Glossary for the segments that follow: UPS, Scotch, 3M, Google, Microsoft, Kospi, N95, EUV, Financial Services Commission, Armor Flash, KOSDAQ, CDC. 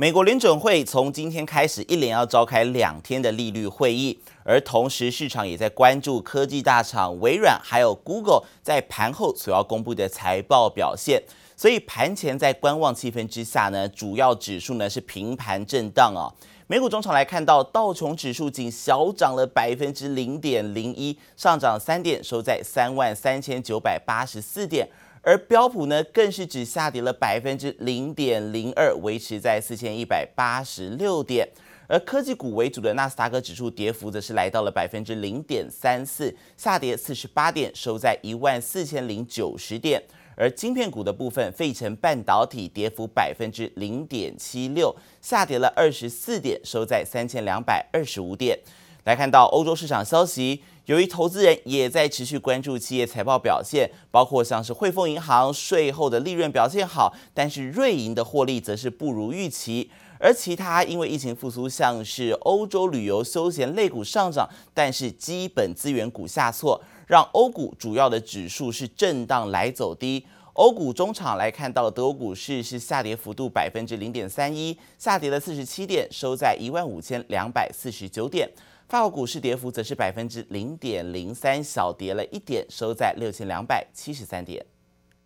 美国联准会从今天开始一连要召开2天的利率会议，而同时市场也在关注科技大厂微软还有 Google 在盘后所要公布的财报表现。所以盘前在观望气氛之下呢，主要指数呢是平盘震荡啊。美股中场来看到，道琼指数仅小涨了 0.01%， 上涨3点，收在 33,984 点。而标普呢，更是只下跌了 0.02%， 维持在 4,186 点。而科技股为主的纳斯达克指数跌幅则是来到了 0.34%， 下跌48点，收在 14,090 点。而晶片股的部分，费城半导体跌幅 0.76%， 下跌了24点，收在 3,225 点。来看到欧洲市场消息，由于投资人也在持续关注企业财报表现，包括像是汇丰银行税后的利润表现好，但是瑞银的获利则是不如预期。而其他因为疫情复苏，像是欧洲旅游休闲类股上涨，但是基本资源股下挫，让欧股主要的指数是震荡来走低。欧股中场来看到，德国股市是下跌幅度 0.31%， 下跌了47点，收在 15,249 点。法国股市跌幅则是 0.03%， 小跌了1点，收在 6,273 点。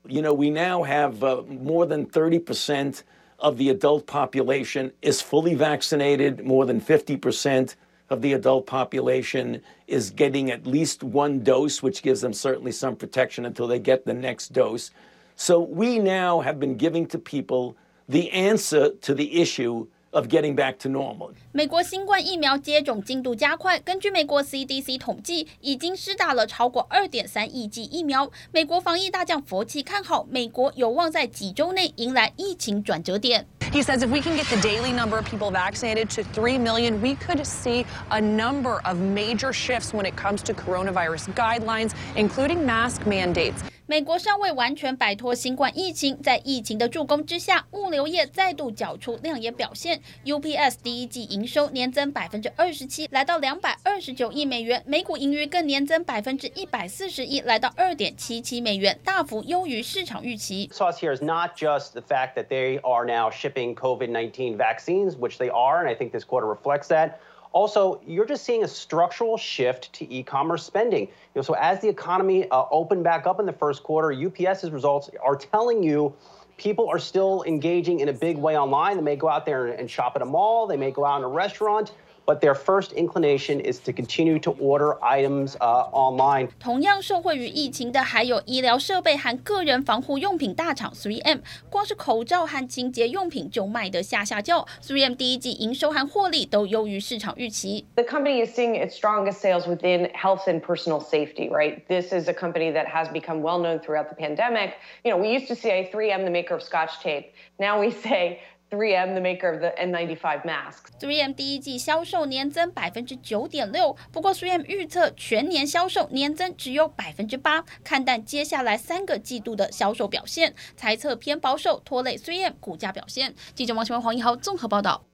You know, we now have more than 30% of the adult population is fully vaccinated. More than 50% of the adult population is getting at least one dose, which gives them certainly some protection until they get the next dose. So we now have been giving to people the answer to the issue of getting back to normal. 美国新冠疫苗接种进度加快，根据美国 CDC 统计，已经施打了超过 2.3 亿剂疫苗。美国防疫大将佛奇看好，美国有望在几周内迎来疫情转折点。He says if we can get the daily number of people vaccinated to 3 million, we could see a number of major shifts when it comes to coronavirus guidelines, including mask mandates.美国尚未完全摆脱新冠疫情，在疫情的助攻之下，物流业再度缴出亮眼表现。UPS 第一季营收年增 27%， 来到229亿美元，每股盈余更年增 141%， 来到 2.77 美元，大幅优于市场预期。Sauce here is not just the fact that they are now shipping COVID-19 vaccines, which they are, and I think this quarter reflects that.Also, you're just seeing a structural shift to e-commerce spending. So as the economy opened back up in the first quarter, UPS's results are telling you people are still engaging in a big way online. They may go out there and shop at a mall. They may go out in a restaurant.But their first inclination is to continue to order items online. 同样受惠于疫情的还有医疗设备和个人防护用品大厂 3M， 光是口罩和清洁用品就卖得下叫。3M 第一季营收和获利都优于市场预期。The company is seeing its strongest sales within health and personal safety, right? This is a company that has become well known throughout the pandemic. You know, we used to say 3M, the maker of Scotch tape. Now we say.3M, the maker of the N95 masks. 3M 第一季销售年增 9.6%， 不过 3M 预测全年销售年增只有 8%， 看淡接下来3个季度的销售表现，猜测偏保守，拖累 3M 股价表现。记者王新文、黄一豪综合报道。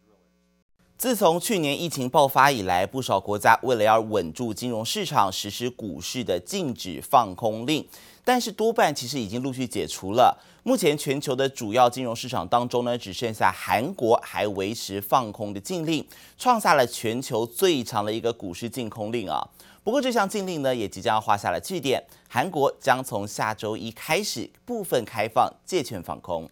自从去年疫情爆发以来，不少国家为了要稳住金融市场，实施股市的禁止放空令，但是多半其实已经陆续解除了。目前全球的主要金融市场当中呢，只剩下韩国还维持放空的禁令，创下了全球最长的一个股市禁空令啊。不过这项禁令呢，也即将画下了句点。韩国将从下周1开始部分开放借券放空。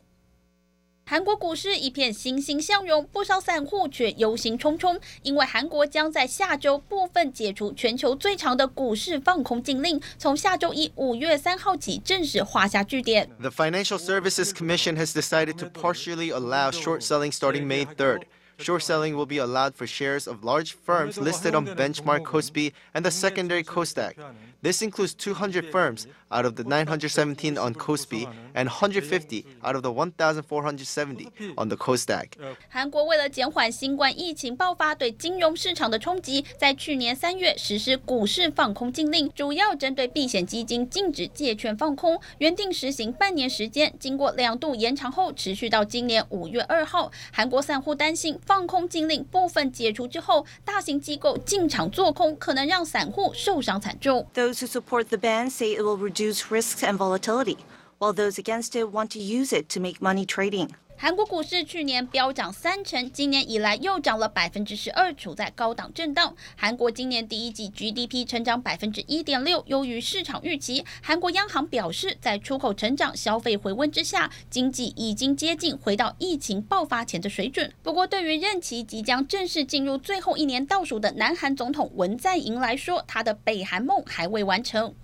韩国股市一片欣欣向荣，不少散户却忧心忡忡，因为韩国将在下周部分解除全球最长的股市放空禁令，从下周一5月3号起正式画下句点。The Financial Services Commission has decided to partially allow short selling starting May 3rd.Short selling will be allowed for shares of large firms listed on benchmark Kospi and the secondary KOSDAQ. This includes 200 firms out of the 917 on Kospi and 150 out of the 1,470 on the KOSDAQ. 韩国为了减缓新冠疫情爆发对金融市场的冲击，在去年3月实施股市放空禁令，主要针对避险基金禁止借券放空，原定实行半年时间，经过2度延长后，持续到今年5月2号。韩国散户担心。放空禁令部分解除之后，大型机构进场做空，可能让散户受伤惨重。Those who support the ban say it will reduce risks and volatility, while those against it want to use it to make money trading. 韩国股市去年飙涨30%，今年以来又涨了12%，处在高档震荡。韩国今年第一季 GDP 成长1.6%，优于市场预期。韩国央行表示，在出口成长、消费回温之下，经济已经接近回到疫情爆发前的水准。不过，对于任期即将正式进入最后一年倒数的南韩总统文在寅来说，他的北韩梦还未完成。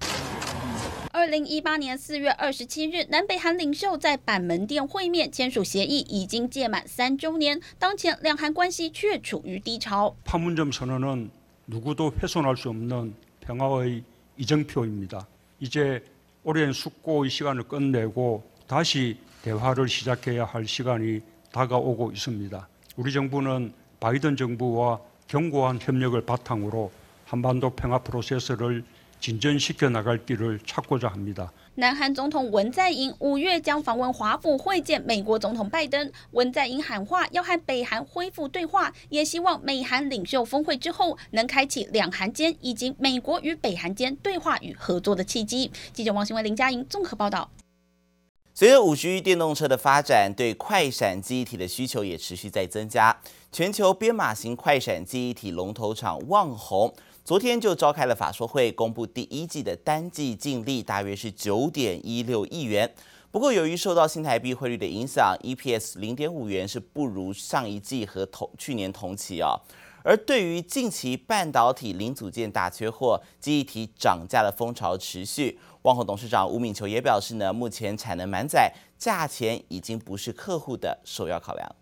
2018年4月27日，南北韩领袖在板门店会面签署协议，已经届满3周年。当前两韩关系却处于低潮。판문점선언은누구도훼손할수없는평화의이정표입니다이제오랜숙고의시간을끝내고다시대화를시작해야할시간이다가오고있습니다우리정부는바이든정부와경고한협력을바탕으로한반도평화프로세스를진전시켜나갈길을찾고자합니다。南韩总统文在寅5月将访问华府会见美国总统拜登。文在寅喊话要和北韩恢复对话，也希望美韩领袖峰会之后能开启两韩间以及美国与北韩间对话与合作的契机。记者王新文、林佳莹综合报道。随着5G 电动车的发展，对快闪记忆体的需求也持续在增加。全球编码型快闪记忆体龙头厂旺宏，昨天就召开了法说会，公布第一季的单季净利大约是9.16亿元。不过，由于受到新台币汇率的影响 ，EPS 0.5元是不如上一季和去年同期啊。而对于近期半导体零组件大缺货、记忆体涨价的风潮持续，旺宏董事长吴敏球也表示呢，目前产能满载，价钱已经不是客户的首要考量。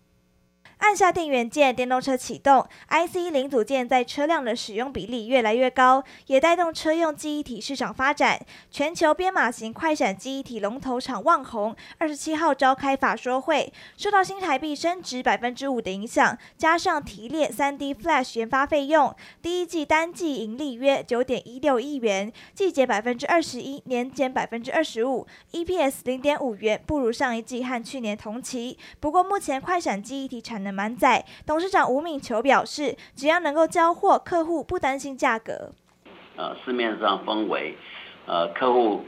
按下电源键，电动车启动 IC 零组件在车辆的使用比例越来越高，也带动车用记忆体市场发展。全球编码型快闪记忆体龙头厂旺宏27号召开法说会，受到新台币升值5%的影响，加上提列 3D Flash 研发费用，第一季单季盈利约9.16亿元，季减21%，年减25%， EPS 0.5元，不如上一季和去年同期。不过目前快闪记忆体产能满载，董事长吴敏球表示，只要能够交货，客户不担心价格。市面上氛围，客户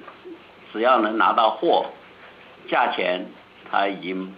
只要能拿到货，价钱他已经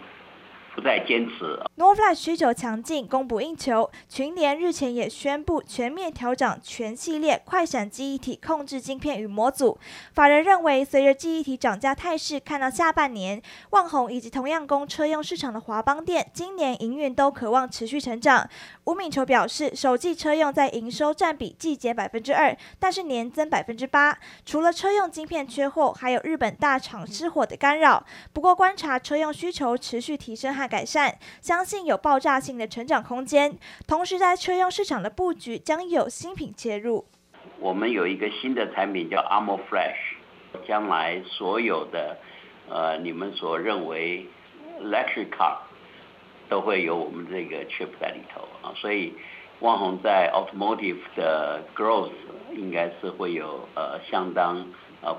不再坚持。Armor Flash 需求强劲，供不应求。群联日前也宣布全面调整全系列快闪记忆体控制晶片与模组。法人认为，随着记忆体涨价态势看到下半年，旺宏以及同样供车用市场的华邦电，今年营运都可望持续成长。吴敏球表示，首季车用在营收占比季减2%，但是年增8%。除了车用晶片缺货，还有日本大厂失火的干扰。不过观察车用需求持续提升和改善，相信有爆炸性的成长空间。同时，在车用市场的布局将有新品切入。我们有一个新的产品叫 Armor Flash， 将来所有的你们所认为 electric car 都会有我们这个 chip 在里头啊，所以旺宏在 automotive 的 growth 应该是会有相当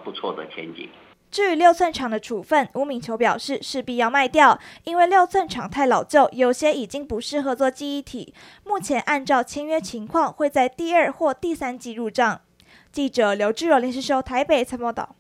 不错的前景。至于6寸厂的处分，吴敏球表示势必要卖掉，因为6寸厂太老旧，有些已经不适合做记忆体。目前按照签约情况，会在第2或第3季入账。记者刘志柔、林世修台北采报道。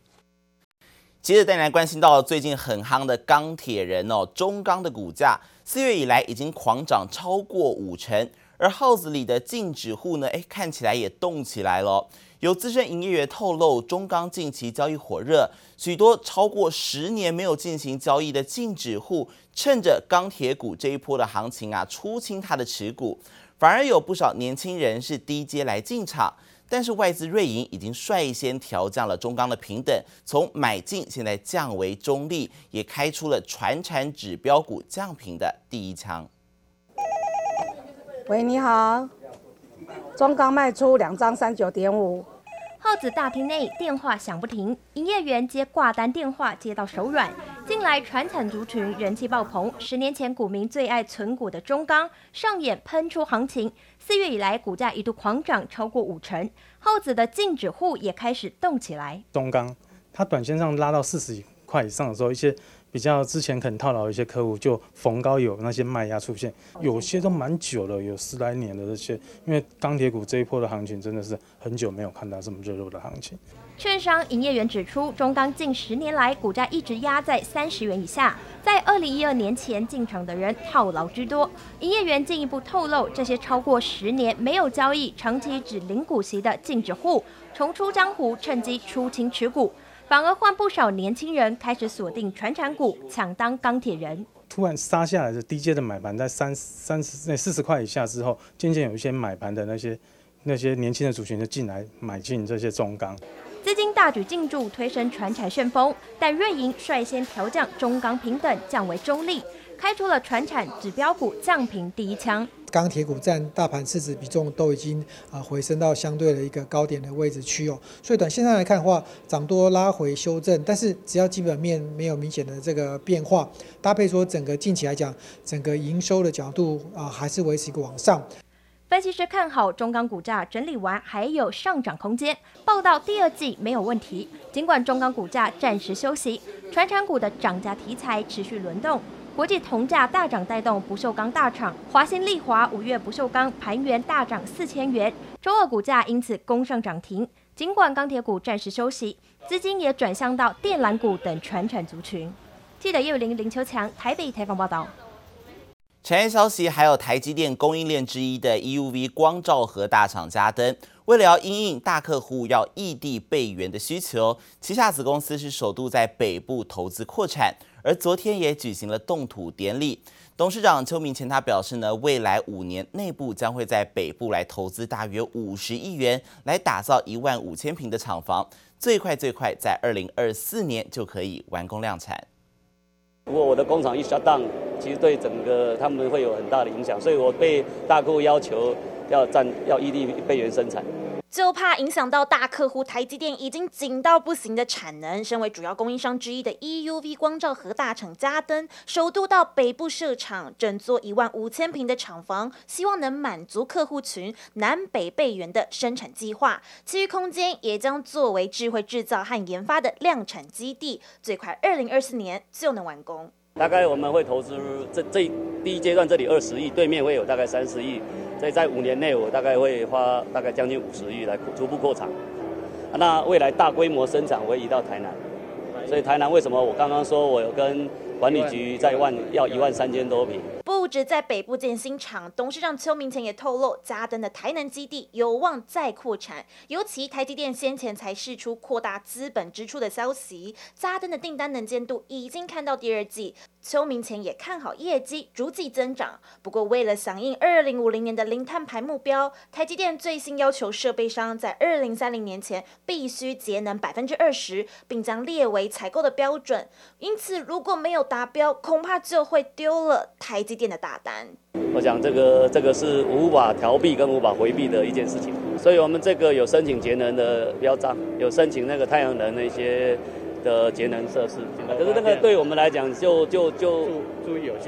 接着带来关心到最近很夯的钢铁人中钢的股价，4月以来已经狂涨超过50%，而号子里的禁止户呢，看起来也动起来了。有资深营业员透露，中钢近期交易火热，许多超过10年没有进行交易的禁止户，趁着钢铁股这一波的行情啊，出清他的持股，反而有不少年轻人是低阶来进场。但是外资瑞银已经率先调降了中钢的评等，从买进现在降为中立，也开出了传产指标股降评的第一枪。喂，你好，中钢卖出2张39.5。号子大厅内电话响不停，营业员接挂单电话接到手软。近来传产族群人气爆棚，10年前股民最爱存股的中钢上演喷出行情，4月以来股价一度狂涨超过50%，号子的禁止户也开始动起来。中钢它短线上拉到40块以上的时候，一些比较之前可能套牢一些客户，就逢高有那些卖压出现，有些都蛮久了，有10来年的这些，因为钢铁股这一波的行情真的是很久没有看到这么热络的行情。券商营业员指出，中钢近10年来股价一直压在30元以下，在2012年前进场的人套牢居多。营业员进一步透露，这些超过10年没有交易、长期只领股息的净值户，重出江湖，趁机出清持股，反而换不少年轻人开始锁定传产股，抢当钢铁人。突然杀下来的低阶的买盘，在40块以下之后，渐渐有一些买盘的那些年轻的族群就进来买进这些中钢。资金大举进驻，推升传产旋风，但瑞银率先调降中钢评等，降为中立，开出了传产指标股降评第一枪。钢铁股占大盘市值比重都已经回升到相对的一个高点的位置区哦，所以短线上来看的话，涨多拉回修正，但是只要基本面没有明显的这个变化，搭配说整个近期来讲，整个营收的角度还是维持一个往上。分析师看好中钢股价整理完还有上涨空间，报到第二季没有问题。尽管中钢股价暂时休息，传产股的涨价题材持续轮动，国际铜价大涨带动不锈钢大厂华新丽华5月不锈钢盘源大涨4000元，周二股价因此攻上涨停。尽管钢铁股暂时休息，资金也转向到电缆股等传产族群。记者叶玲、林秋强台北采访报道。产业消息，还有台积电供应链之一的 EUV 光罩盒大厂家登，为了要因应大客户要异地备援的需求，旗下子公司是首度在北部投资扩产，而昨天也举行了动土典礼。董事长邱明前他表示呢，未来5年内部将会在北部来投资大约50亿元，来打造15000平的厂房，最快在2024年就可以完工量产。如果我的工厂一下档，其实对整个他们会有很大的影响，所以我被大客户要求要异地备援生产，就怕影响到大客户台积电已经紧到不行的产能。身为主要供应商之一的 EUV 光罩盒大厂家登，首度到北部设厂，整座15000平的厂房，希望能满足客户群南北备援的生产计划。其余空间也将作为智慧制造和研发的量产基地，最快2024年就能完工。大概我们会投资这第一阶段这里20亿，对面会有大概30亿。所以在5年内，我大概会花大概将近50亿来逐步扩厂。那未来大规模生产我会移到台南，所以台南为什么我刚刚说我有跟管理局在要13000多平。不止在北部建新厂，董事长邱明前也透露，家登的台南基地有望再扩产。尤其台积电先前才释出扩大资本支出的消息，家登的订单能见度已经看到第二季。邱明前也看好业绩逐季增长，不过为了响应2050年的零碳排目标，台积电最新要求设备商在2030年前必须节能20%，并将列为采购的标准。因此，如果没有达标，恐怕就会丢了台积电的大单。我想这个是无法逃避跟无法回避的一件事情，所以我们这个有申请节能的标章，有申请那个太阳能的一些的节能设施，可是那个对我们来讲就注意有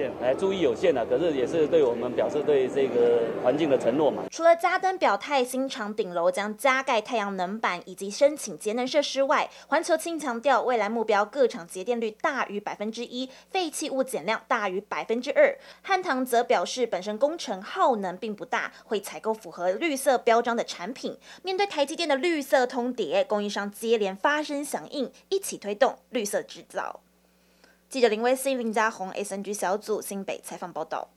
限，可是也是对我们表示对这个环境的承诺嘛。除了家登表态新厂顶楼将加盖太阳能板以及申请节能设施外，环球清强调未来目标各厂节电率大于1%，废弃物减量大于2%。汉唐则表示，本身工程耗能并不大，会采购符合绿色标章的产品。面对台积电的绿色通牒，供应商接连发声响应，一起推动绿色制造。记者林威信、林家宏 SNG 小组新北采访报道。